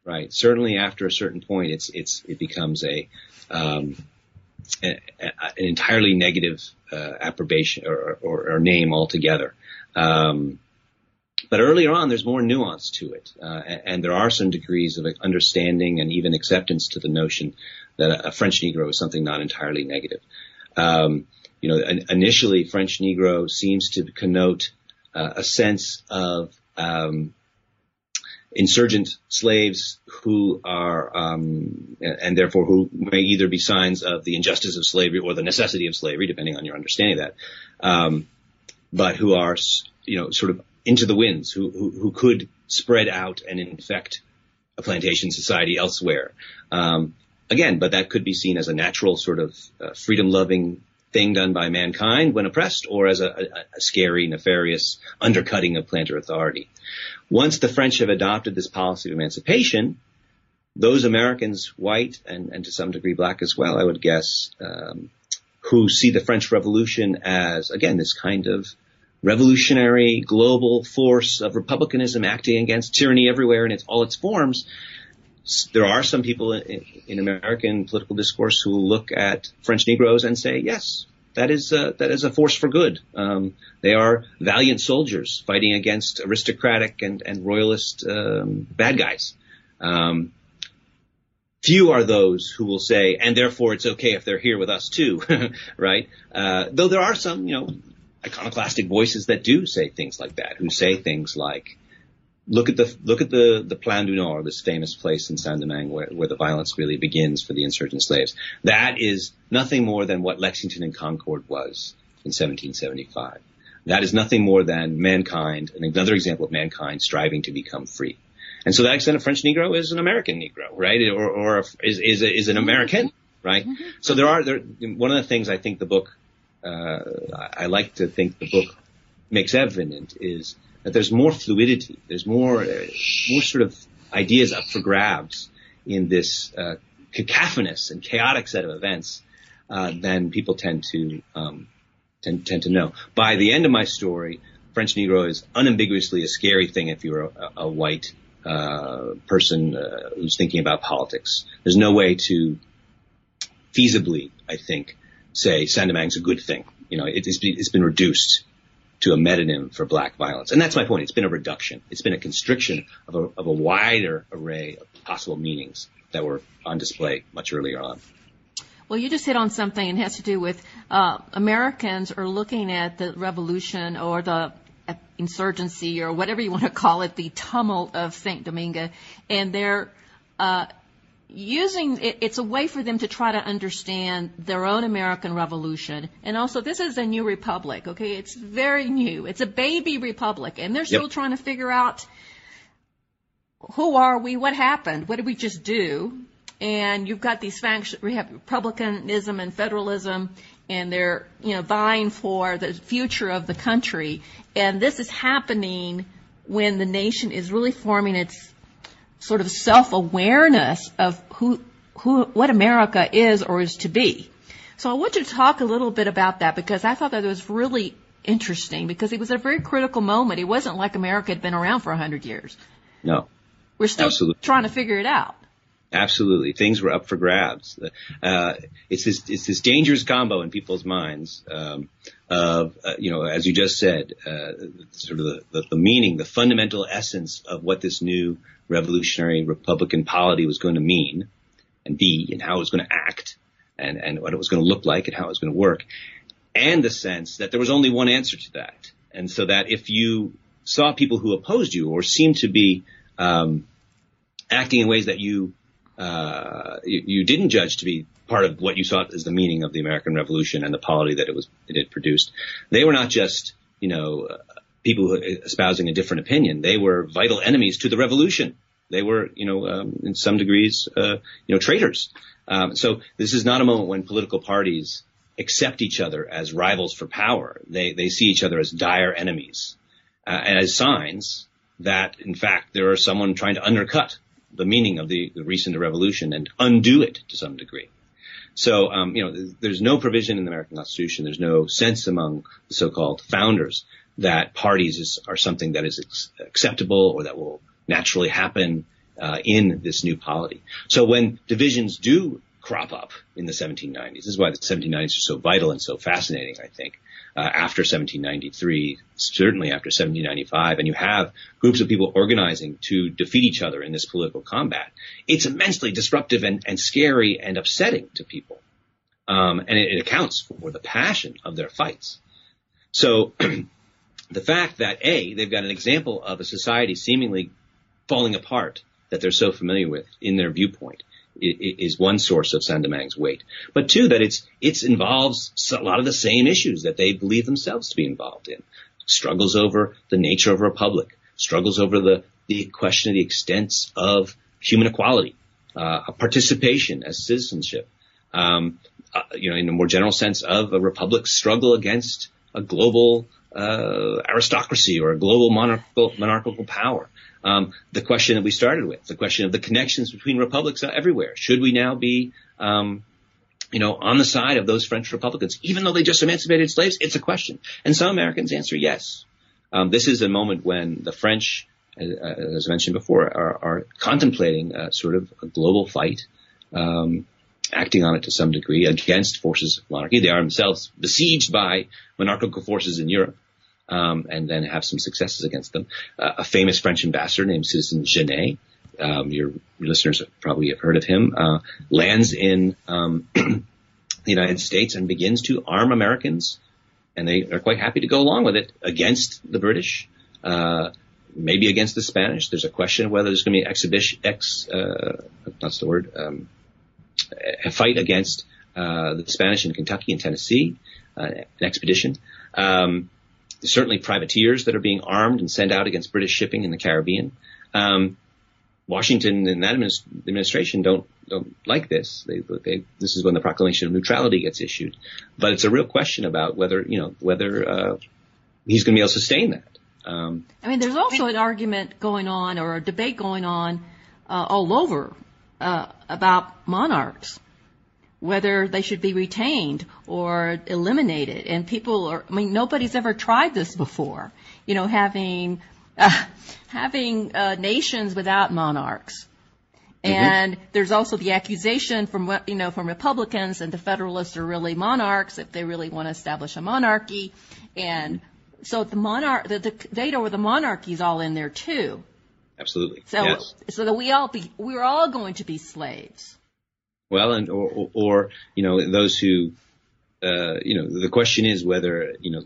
Right. Certainly, after a certain point, it's it's it becomes a, um, a, a an entirely negative uh, approbation or, or, or name altogether. Um, But earlier on, there's more nuance to it, uh, and, and there are some degrees of understanding and even acceptance to the notion that a, a French Negro is something not entirely negative. Um, you know, an, initially, French Negro seems to connote uh, a sense of um, insurgent slaves who are, um, and, and therefore who may either be signs of the injustice of slavery or the necessity of slavery, depending on your understanding of that, um, but who are, you know, sort of into the winds, who, who who could spread out and infect a plantation society elsewhere. Um, again, but that could be seen as a natural sort of uh, freedom-loving thing done by mankind when oppressed, or as a, a, a scary, nefarious undercutting of planter authority. Once the French have adopted this policy of emancipation, those Americans, white and, and to some degree black as well, I would guess, um, who see the French Revolution as, again, this kind of revolutionary global force of republicanism acting against tyranny everywhere in its, all its forms. There are some people in, in American political discourse who look at French Negroes and say, yes, that is a, that is a force for good. Um, they are valiant soldiers fighting against aristocratic and, and royalist um, bad guys. Um, Few are those who will say, and therefore it's okay if they're here with us too, right? Uh, though there are some, you know, iconoclastic voices that do say things like that, who say things like, look at the look at the the Plan du Nord, this famous place in Saint-Domingue where, where the violence really begins for the insurgent slaves. That is nothing more than what Lexington and Concord was in seventeen seventy-five. That is nothing more than mankind, and another example of mankind striving to become free. And so that extent of French Negro is an American Negro, right? Or, or is, is, is an American, right? So there are, there, one of the things I think the book Uh, I like to think the book makes evident is that there's more fluidity, there's more, uh, more sort of ideas up for grabs in this uh, cacophonous and chaotic set of events uh, than people tend to um, tend, tend to know. By the end of my story, French Negro is unambiguously a scary thing if you're a, a white uh, person uh, who's thinking about politics. There's no way to feasibly, I think, say Saint-Domingue's a good thing. You know, it, it's, it's been reduced to a metonym for black violence. And that's my point. It's been a reduction. It's been a constriction of a, of a wider array of possible meanings that were on display much earlier on. Well, you just hit on something, and it has to do with uh, Americans are looking at the revolution or the insurgency or whatever you want to call it, the tumult of Saint-Domingue, and they're uh, using it, it's a way for them to try to understand their own American Revolution. And also, this is a new republic, okay? It's very new. It's a baby republic, and they're still yep. trying to figure out who are we, what happened, what did we just do? And you've got these factions, we have republicanism and federalism, and they're, you know, vying for the future of the country. And this is happening when the nation is really forming its sort of self-awareness of who, who, what America is or is to be. So I want you to talk a little bit about that, because I thought that it was really interesting, because it was a very critical moment. It wasn't like America had been around for one hundred years. No. We're still absolutely trying to figure it out. Absolutely. Things were up for grabs. Uh, it's this, it's this dangerous combo in people's minds, um, of, uh, you know, as you just said, uh, sort of the, the, the meaning, the fundamental essence of what this new revolutionary Republican polity was going to mean and be, and how it was going to act, and, and what it was going to look like, and how it was going to work. And the sense that there was only one answer to that. And so that if you saw people who opposed you or seemed to be, um, acting in ways that you Uh, you, you didn't judge to be part of what you saw as the meaning of the American Revolution and the polity that it was, it had produced. They were not just, you know, uh, people espousing a different opinion. They were vital enemies to the revolution. They were, you know, um, in some degrees, uh, you know, traitors. Um, so this is not a moment when political parties accept each other as rivals for power. They, they see each other as dire enemies, uh, and as signs that, in fact, there is someone trying to undercut the meaning of the, the recent revolution and undo it to some degree. So, um, you know, there's, there's no provision in the American Constitution. There's no sense among the so-called founders that parties is, are something that is ex- acceptable or that will naturally happen uh, in this new polity. So when divisions do crop up in the seventeen nineties, this is why the seventeen nineties are so vital and so fascinating, I think, uh, after seventeen ninety-three, certainly after seventeen ninety-five, and you have groups of people organizing to defeat each other in this political combat, it's immensely disruptive and, and scary and upsetting to people. Um, and it, it accounts for the passion of their fights. So the fact that, A, they've got an example of a society seemingly falling apart that they're so familiar with in their viewpoint is one source of Saint-Domingue's weight. But two, that it's it's involves a lot of the same issues that they believe themselves to be involved in. Struggles over the nature of a republic, struggles over the, the question of the extents of human equality, uh, participation as citizenship, um, uh, you know, in a more general sense of a republic's struggle against a global uh, aristocracy or a global monarchical, monarchical power. Um, the question that we started with, the question of the connections between republics everywhere. Should we now be, um, you know, on the side of those French Republicans, even though they just emancipated slaves? It's a question. And some Americans answer yes. Um, this is a moment when the French, as, as I mentioned before, are, are contemplating a, sort of a global fight, um, acting on it to some degree against forces of monarchy. They are themselves besieged by monarchical forces in Europe. Um, and then have some successes against them. Uh, a famous French ambassador named Citizen Genet, um, your, your listeners probably have heard of him, uh, lands in um, the United States and begins to arm Americans, and they are quite happy to go along with it, against the British, uh, maybe against the Spanish. There's a question of whether there's going to be an exhibition, ex, uh, that's the word, um, a fight against uh, the Spanish in Kentucky and Tennessee, uh, an expedition. Um, certainly privateers that are being armed and sent out against British shipping in the Caribbean. Um, Washington and that administ- administration don't, don't like this. They, they, this is when the Proclamation of Neutrality gets issued. But it's a real question about whether, you know, whether uh, he's going to be able to sustain that. Um, I mean, there's also an argument going on or a debate going on uh, all over uh, about monarchs, whether they should be retained or eliminated. And people are, I mean, nobody's ever tried this before, you know, having, uh, having, uh, nations without monarchs. And mm-hmm. There's also the accusation from what, you know, from Republicans and the Federalists are really monarchs if they really want to establish a monarchy. And so the monarch, the, the debate over the monarchy is all in there too. Absolutely. So, yes. so that we all be, we're all going to be slaves. Well, and or, or, or, you know, those who, uh, you know, the question is whether, you know,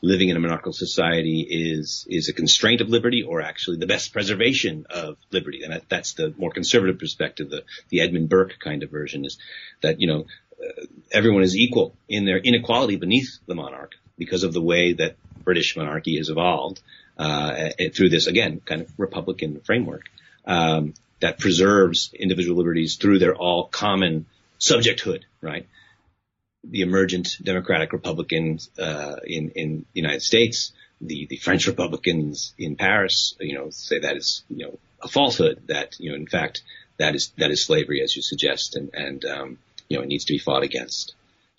living in a monarchical society is is a constraint of liberty or actually the best preservation of liberty. And that, that's the more conservative perspective, the, the Edmund Burke kind of version is that, you know, uh, everyone is equal in their inequality beneath the monarch because of the way that British monarchy has evolved uh, through this, again, kind of Republican framework. Um that preserves individual liberties through their all common subjecthood, right? The emergent democratic Republicans, uh, in, in the United States, the, the French Republicans in Paris, you know, say that is, you know, a falsehood that, you know, in fact, that is, that is slavery, as you suggest, and, and, um, you know, it needs to be fought against.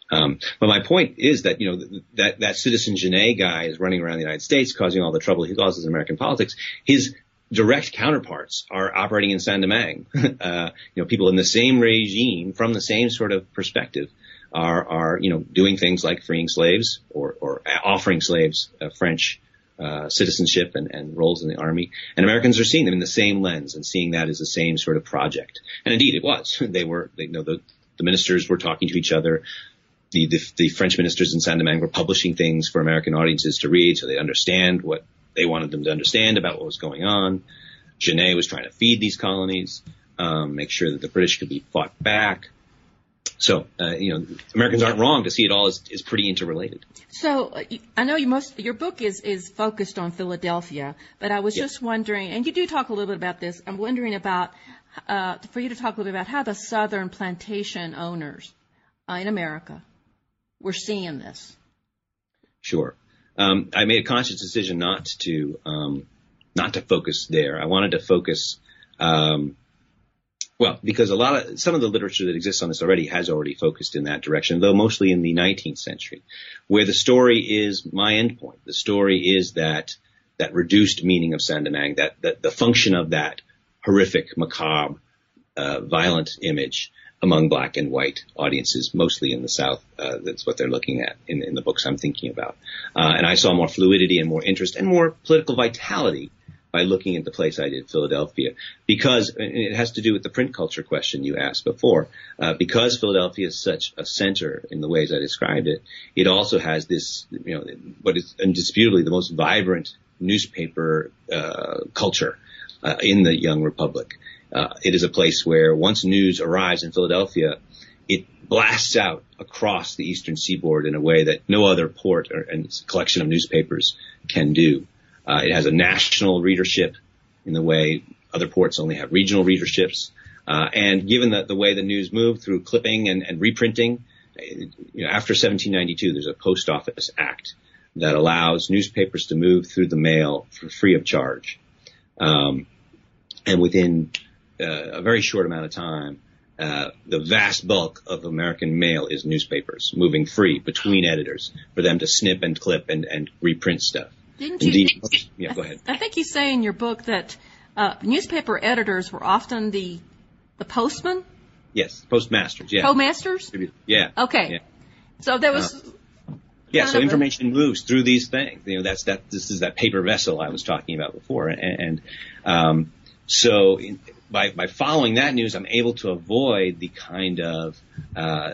Um, but my point is that, you know, that, that Citizen Genet guy is running around the United States causing all the trouble he causes in American politics. His direct counterparts are operating in Saint-Domingue. uh, you know, people in the same regime from the same sort of perspective are, are, you know, doing things like freeing slaves or, or offering slaves uh, French, uh, citizenship and, and roles in the army. And Americans are seeing them in the same lens and seeing that as the same sort of project. And indeed it was. They were, they, you know, the, the ministers were talking to each other. The, the, the French ministers in Saint-Domingue were publishing things for American audiences to read so they understand what they wanted them to understand about what was going on. Genet was trying to feed these colonies, um, make sure that the British could be fought back. So, uh, you know, Americans aren't wrong to see it all as, as pretty interrelated. So uh, I know you most, your book is, is focused on Philadelphia, but I was yes. just wondering, and you do talk a little bit about this, I'm wondering about, uh, for you to talk a little bit about how the Southern plantation owners uh, in America were seeing this. Sure. Um, I made a conscious decision not to, um, not to focus there. I wanted to focus, um, Well, because a lot of, some of the literature that exists on this already has already focused in that direction, though mostly in the nineteenth century, where the story is my endpoint. The story is that, that reduced meaning of Saint-Domingue, that, that the function of that horrific, macabre, uh, violent image among black and white audiences, mostly in the South. Uh, that's what they're looking at in, in the books I'm thinking about. Uh, and I saw more fluidity and more interest and more political vitality by looking at the place I did, Philadelphia, because it has to do with the print culture question you asked before. Uh, because Philadelphia is such a center in the ways I described it, it also has this, you know, what is indisputably the most vibrant newspaper uh, culture uh, in the young republic. Uh, it is a place where once news arrives in Philadelphia, it blasts out across the eastern seaboard in a way that no other port or and collection of newspapers can do. Uh, it has a national readership in the way other ports only have regional readerships. Uh, and given the, the way the news moved through clipping and, and reprinting, you know, after seventeen ninety-two, there's a post office act that allows newspapers to move through the mail for free of charge. Um, and within uh, a very short amount of time, uh, the vast bulk of American mail is newspapers moving free between editors for them to snip and clip and, and reprint stuff. Didn't you, yeah, go ahead. I think you say in your book that uh, newspaper editors were often the the postmen? Yes, postmasters, yeah. Postmasters? Yeah. Okay. Yeah. So there was... Uh, yeah, so information a... moves through these things. You know, that's that. This is that paper vessel I was talking about before. And, and um, so in, by, by following that news, I'm able to avoid the kind of... Uh,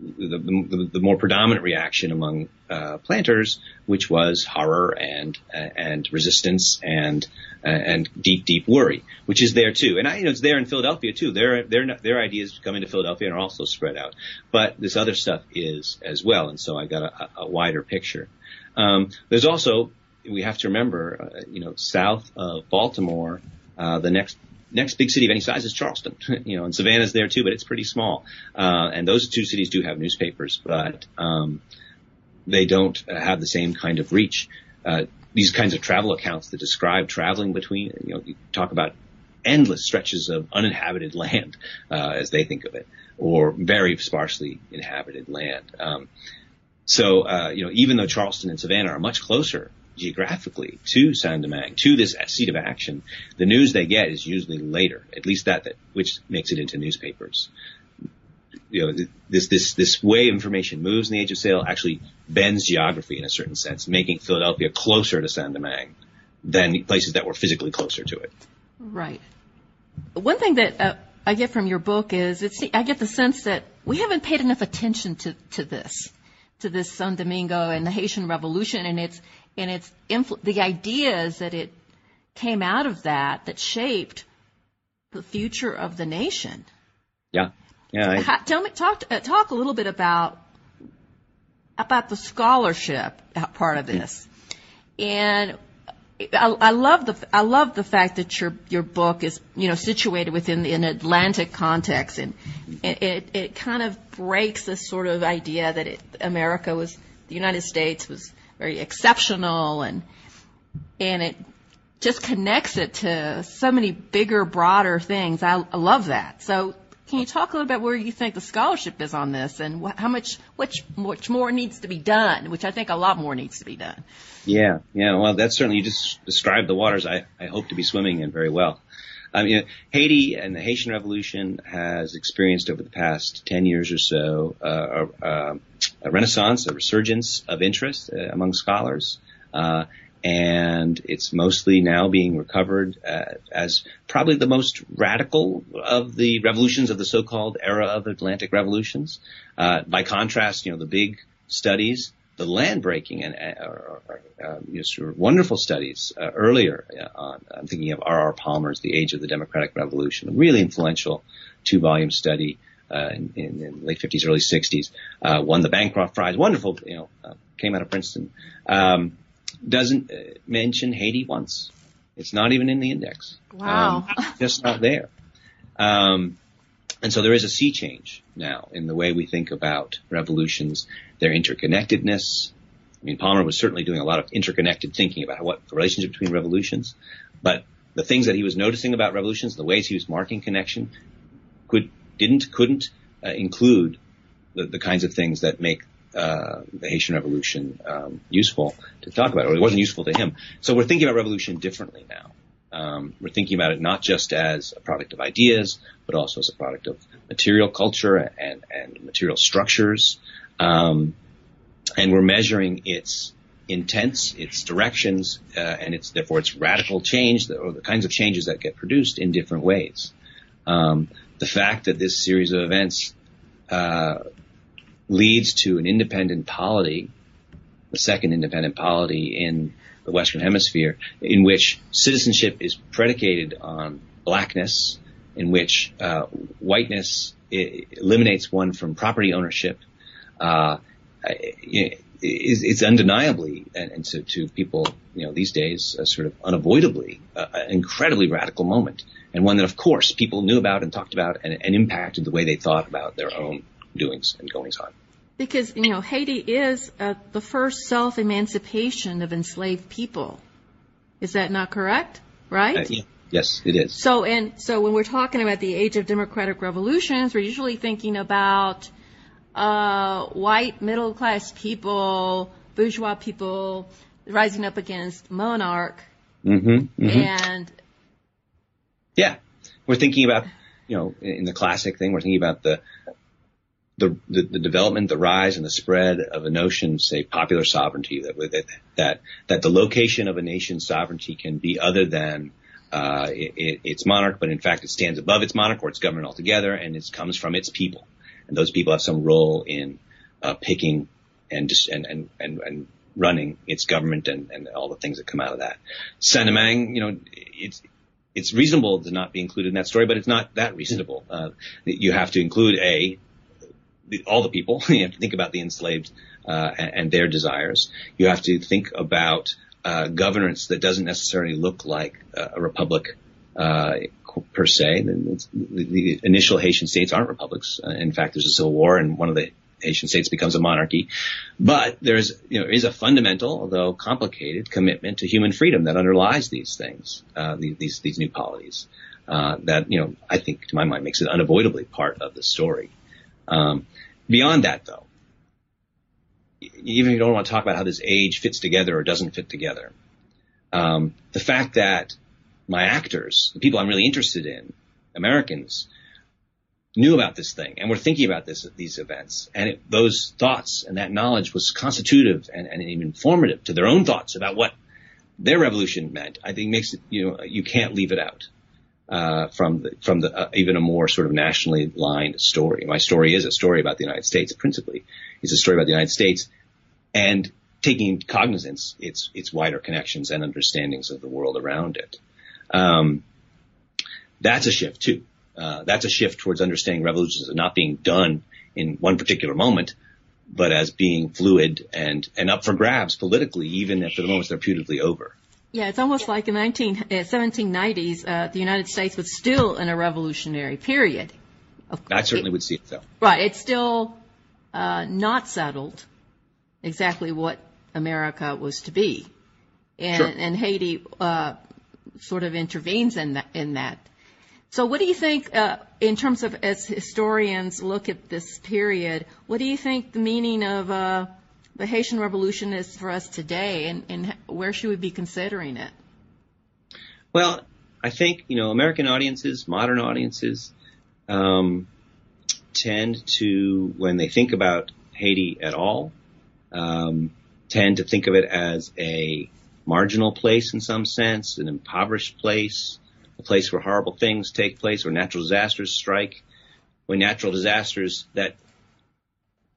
The, the, the more predominant reaction among uh, planters, which was horror and uh, and resistance and uh, and deep deep worry, which is there too, and I, you know, it's there in Philadelphia too. Their their their ideas come into Philadelphia and are also spread out, but this other stuff is as well, and so I got a, a wider picture. Um, there's also we have to remember, uh, you know, south of Baltimore, uh, the next. Next big city of any size is Charleston, you know, and Savannah's there too, but it's pretty small. Uh, and those two cities do have newspapers, but, um, they don't have the same kind of reach. Uh, these kinds of travel accounts that describe traveling between, you know, you talk about endless stretches of uninhabited land, uh, as they think of it, or very sparsely inhabited land. Um, so, uh, you know, even though Charleston and Savannah are much closer geographically to Saint-Domingue, to this seat of action, the news they get is usually later, at least that, that which makes it into newspapers. You know, this, this, this way information moves in the age of sail actually bends geography in a certain sense, making Philadelphia closer to Saint-Domingue than places that were physically closer to it. Right. One thing that uh, I get from your book is it's, I get the sense that we haven't paid enough attention to, to this, to this Saint-Domingue and the Haitian Revolution and its And it's influ- the ideas that it came out of that that shaped the future of the nation. Yeah, yeah. I... How, tell me, talk uh, talk a little bit about about the scholarship part of this. Mm-hmm. And I, I love the I love the fact that your your book is you know situated within an Atlantic context, and it, it it kind of breaks this sort of idea that it, America was the United States was. Very exceptional, and and it just connects it to so many bigger, broader things. I, I love that. So Can you talk a little bit where you think the scholarship is on this and wh- how much, which, much more needs to be done, which I think a lot more needs to be done? Yeah, yeah. Well, that's certainly, you just described the waters I, I hope to be swimming in very well. I mean, Haiti and the Haitian Revolution has experienced over the past ten years or so uh, a, a renaissance, a resurgence of interest uh, among scholars. Uh, and it's mostly now being recovered uh, as probably the most radical of the revolutions of the so-called era of Atlantic revolutions. Uh, by contrast, you know, the big studies, the land-breaking and uh, uh, you know, sort of wonderful studies uh, earlier uh, on. I'm thinking of R R. Palmer's The Age of the Democratic Revolution, a really influential two-volume study uh, in, in, in the late fifties, early sixties, uh, won the Bancroft Prize, wonderful, you know, uh, came out of Princeton, um, doesn't uh, mention Haiti once. It's not even in the index. Wow. Um, just not there. Um, And so there is a sea change now in the way we think about revolutions, their interconnectedness. I mean, Palmer was certainly doing a lot of interconnected thinking about what the relationship between revolutions, but the things that he was noticing about revolutions, the ways he was marking connection, could, didn't, couldn't uh, include the, the kinds of things that make uh, the Haitian Revolution um, useful to talk about, or it wasn't useful to him. So we're thinking about revolution differently now. Um, we're thinking about it not just as a product of ideas, but also as a product of material culture and, and material structures. Um, and we're measuring its intents, its directions, uh, and its, therefore its radical change, or the kinds of changes that get produced in different ways. Um, the fact that this series of events uh, leads to an independent polity, the second independent polity in the Western Hemisphere, in which citizenship is predicated on blackness, in which uh, whiteness eliminates one from property ownership. Uh, it's undeniably, and to, to people, you know, these days, a sort of unavoidably, uh, an incredibly radical moment, and one that, of course, people knew about and talked about and, and impacted the way they thought about their own doings and goings on. Because, you know, Haiti is uh, the first self-emancipation of enslaved people. Is that not correct? Right? Uh, yeah. Yes, it is. So, and so when we're talking about the age of democratic revolutions, we're usually thinking about uh, white middle-class people, bourgeois people rising up against monarch. Mm-hmm, mm-hmm. And yeah, we're thinking about, you know, in the classic thing, we're thinking about the. The, the, the development, the rise, and the spread of a notion, say, popular sovereignty, that that that the location of a nation's sovereignty can be other than uh, it, its monarch, but in fact it stands above its monarch or its government altogether, and it comes from its people, and those people have some role in uh, picking and and and and, and running its government and, and all the things that come out of that. Saint-Domingue, you know, it's. It's reasonable to not be included in that story, but it's not that reasonable. Uh, you have to include a all the people. You have to think about the enslaved uh, and, and their desires. You have to think about uh, governance that doesn't necessarily look like uh, a republic uh, per se. The, the initial Haitian states aren't republics. Uh, in fact, there's a civil war, and one of the Haitian states becomes a monarchy. But there's, you know, is a fundamental, although complicated, commitment to human freedom that underlies these things, uh, these these new polities. Uh, that, you know, I think, to my mind, makes it unavoidably part of the story. Um, beyond that, though, even if you don't want to talk about how this age fits together or doesn't fit together, um, the fact that my actors, the people I'm really interested in, Americans, knew about this thing and were thinking about this, these events, and it, those thoughts and that knowledge was constitutive and, and even formative to their own thoughts about what their revolution meant, I think makes it, you know, you can't leave it out. Uh, from the, from the, uh, even a more sort of nationally lined story. My story is a story about the United States, principally. It's a story about the United States and taking cognizance its, its wider connections and understandings of the world around it. Um, that's a shift too. Uh, that's a shift towards understanding revolutions as not being done in one particular moment, but as being fluid and, and up for grabs politically, even after the moments they're putatively over. Yeah, it's almost like in the seventeen nineties, uh, the United States was still in a revolutionary period. I certainly it, would see it so. Right. It's still uh, not settled exactly what America was to be. And, sure. and Haiti uh, sort of intervenes in that. In that. So what do you think, uh, in terms of as historians look at this period, what do you think the meaning of uh, the Haitian Revolution is for us today, and, and where should we be considering it? Well, I think, you know, American audiences, modern audiences, um, tend to, when they think about Haiti at all, um, tend to think of it as a marginal place in some sense, an impoverished place, a place where horrible things take place, where natural disasters strike, where natural disasters that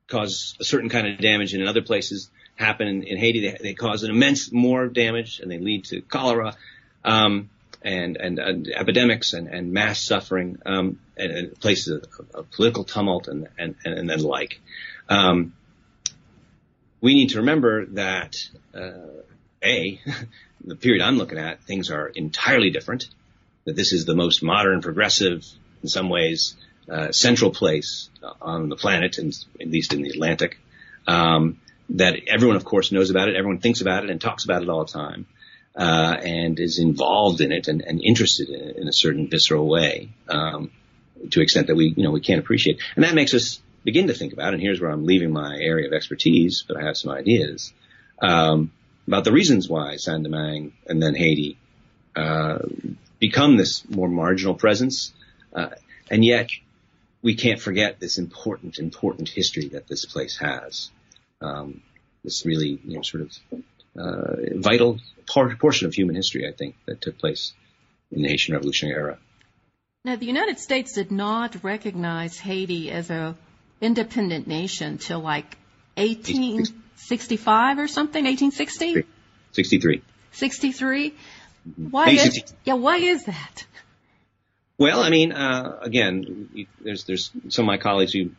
cause a certain kind of damage in other places happen. In, in Haiti, they, they cause an immense more damage, and they lead to cholera um, and, and, and epidemics and, and mass suffering, um, and, and places of, of political tumult and and and, and the like. Um, we need to remember that, uh, A, the period I'm looking at, things are entirely different, that this is the most modern, progressive, in some ways, uh, central place on the planet, and at least in the Atlantic, um, that everyone, of course, knows about it. Everyone thinks about it and talks about it all the time, uh, and is involved in it and, and interested in it in a certain visceral way, um, to the extent that we, you know, we can't appreciate. And that makes us begin to think about, and here's where I'm leaving my area of expertise, but I have some ideas, um, about the reasons why Saint-Domingue and then Haiti, uh, become this more marginal presence, uh, and yet we can't forget this important, important history that this place has. Um, this really, you know, sort of uh, vital part, portion of human history, I think, that took place in the Haitian Revolutionary era. Now, the United States did not recognize Haiti as an independent nation till like eighteen sixty-five or something, eighteen sixty? sixty-three. sixty-three? Why is, yeah, why is that? Well, I mean, uh, again, you, there's there's some of my colleagues who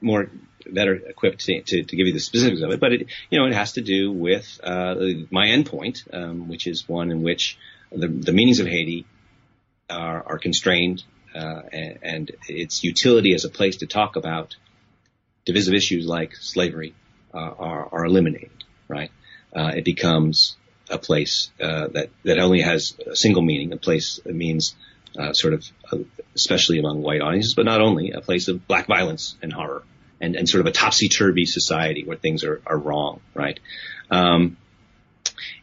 more better equipped to, to, to give you the specifics of it, but it, you know, it has to do with uh, my endpoint, um, which is one in which the, the meanings of Haiti are, are constrained, uh, and, and its utility as a place to talk about divisive issues like slavery uh, are, are eliminated. Right? Uh, it becomes a place uh, that, that only has a single meaning, a place that means uh, sort of, uh, especially among white audiences, but not only, a place of black violence and horror and, and sort of a topsy-turvy society where things are, are wrong, right? Um,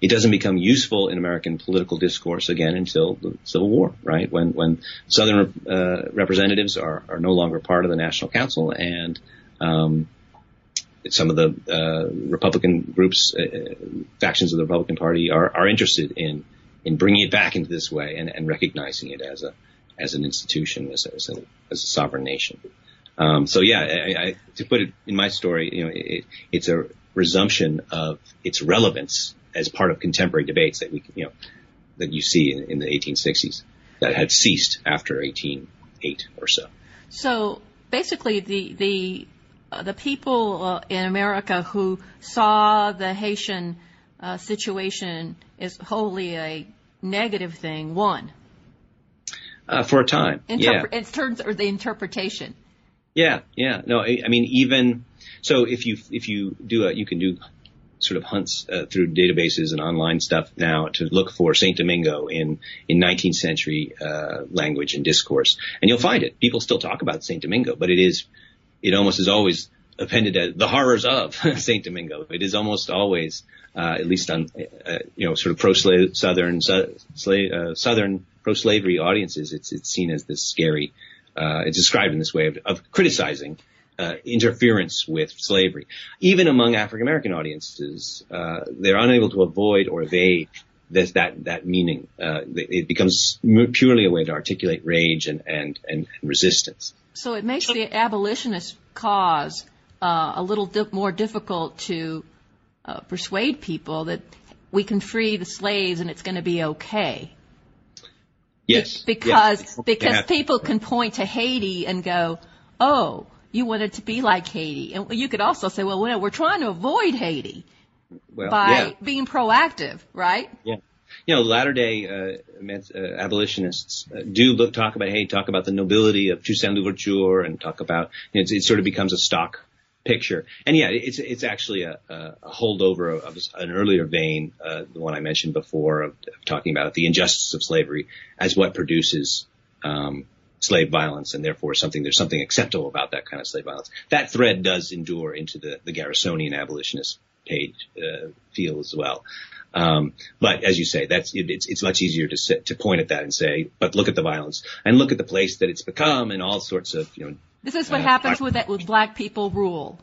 it doesn't become useful in American political discourse, again, until the Civil War, right, when when Southern uh, representatives are, are no longer part of the National Council, and um some of the uh, Republican groups, uh, factions of the Republican Party are, are interested in, in bringing it back into this way and, and recognizing it as a as an institution, as a, as a, as a sovereign nation. Um, so, yeah, I, I, to put it in my story, you know, it, it's a resumption of its relevance as part of contemporary debates that we, you know, that you see in, in the eighteen sixties that had ceased after eighteen oh eight or so. So basically, the the Uh, the people uh, in America who saw the Haitian uh, situation as wholly a negative thing won. Uh, for a time, Interpre- yeah. In terms of the interpretation. Yeah, yeah. No, I, I mean, even so, if you if you do a, you can do sort of hunts uh, through databases and online stuff now to look for Saint-Domingue in, in nineteenth century uh, language and discourse, and you'll find it. People still talk about Saint-Domingue, but it is. It almost is always appended as the horrors of Saint-Domingue. It is almost always, uh, at least on, uh, you know, sort of pro-slave, southern, su- slave, uh, southern pro-slavery audiences. It's it's seen as this scary. Uh, it's described in this way of, of criticizing uh, interference with slavery. Even among African American audiences, uh, they're unable to avoid or evade this, that that meaning. Uh, it becomes purely a way to articulate rage and and and resistance. So it makes the abolitionist cause uh, a little di- more difficult to uh, persuade people that we can free the slaves and it's going to be okay. Yes. Be- because yes. because people can point to Haiti and go, oh, you want it to be like Haiti. And you could also say, well, we're trying to avoid Haiti well, by yeah. being proactive, right? Yeah. You know, latter-day uh, abolitionists uh, do look, talk about, hey, talk about the nobility of Toussaint Louverture and talk about, you know, it, it sort of becomes a stock picture. And, yeah, it's it's actually a, a holdover of an earlier vein, uh, the one I mentioned before, of, of talking about the injustice of slavery as what produces um, slave violence, and therefore something there's something acceptable about that kind of slave violence. That thread does endure into the, the Garrisonian abolitionist page uh, field as well. Um, but as you say, that's it, it's it's much easier to sit, to point at that and say, but look at the violence and look at the place that it's become, and all sorts of you know. This is what uh, happens with that with black people rule.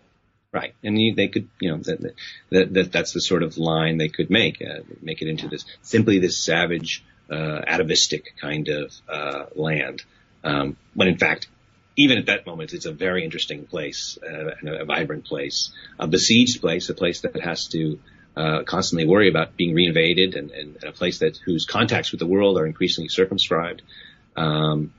Right, and you, they could, you know, that that, that that's the sort of line they could make, uh, make it into this simply this savage, uh, atavistic kind of uh, land. Um, when in fact, even at that moment, it's a very interesting place, uh, and a, a vibrant place, a besieged place, a place that has to uh, constantly worry about being reinvaded, and, and, and a place that whose contacts with the world are increasingly circumscribed, um,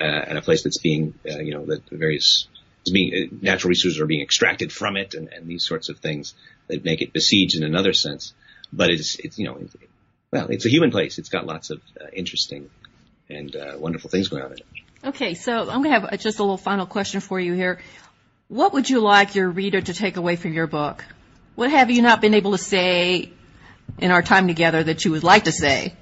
uh, and a place that's being, uh, you know, that various. Being, natural resources are being extracted from it, and, and these sorts of things that make it besieged in another sense. But it's, it's you know, it, well, it's a human place. It's got lots of uh, interesting and uh, wonderful things going on in it. Okay, so I'm going to have just a little final question for you here. What would you like your reader to take away from your book? What have you not been able to say in our time together that you would like to say?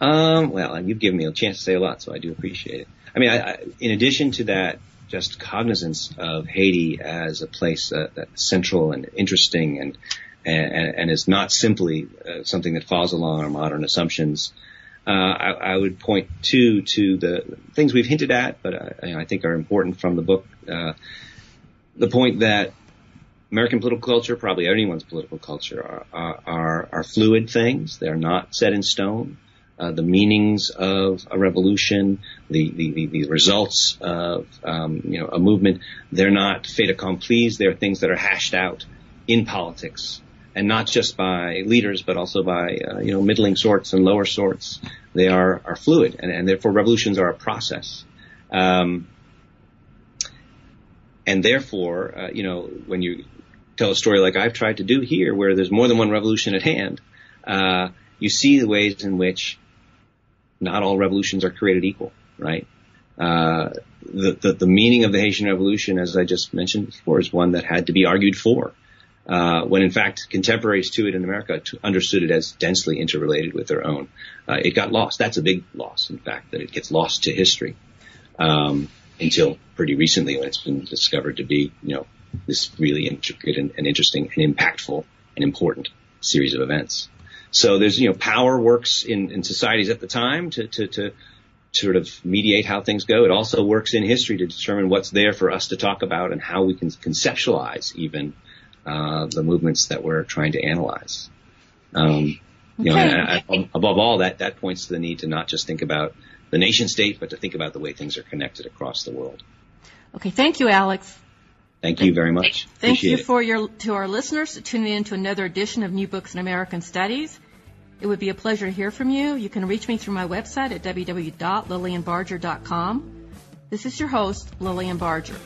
Um, well, you've given me a chance to say a lot, so I do appreciate it. I mean, I, I, in addition to that, just cognizance of Haiti as a place uh, that's central and interesting, and and, and is not simply uh, something that falls along our modern assumptions. Uh, I, I would point too to the things we've hinted at, but uh, you know, I think are important from the book. Uh, the point that American political culture, probably anyone's political culture, are are, are, are fluid things. They are not set in stone. Uh, the meanings of a revolution, the the, the results of um, you know a movement, they're not fait accomplis. They're things that are hashed out in politics, and not just by leaders, but also by uh, you know middling sorts and lower sorts. They are are fluid, and, and therefore revolutions are a process. Um, and therefore, uh, you know when you tell a story like I've tried to do here, where there's more than one revolution at hand, uh, you see the ways in which not all revolutions are created equal, right? Uh, the, the, the meaning of the Haitian Revolution, as I just mentioned before, is one that had to be argued for, uh, when in fact contemporaries to it in America t- understood it as densely interrelated with their own. Uh, it got lost. That's a big loss, in fact, that it gets lost to history, um, until pretty recently when it's been discovered to be, you know, this really intricate and, and interesting and impactful and important series of events. So there's, you know, power works in, in societies at the time to, to, to sort of mediate how things go. It also works in history to determine what's there for us to talk about and how we can conceptualize even uh, the movements that we're trying to analyze. Um, you okay. know, and I, I, above all, that, that points to the need to not just think about the nation state, but to think about the way things are connected across the world. Okay. Thank you, Alex. Thank you very much. Thank Appreciate you for your to our listeners tuning in to another edition of New Books in American Studies. It would be a pleasure to hear from you. You can reach me through my website at w w w dot lillian barger dot com. This is your host, Lillian Barger.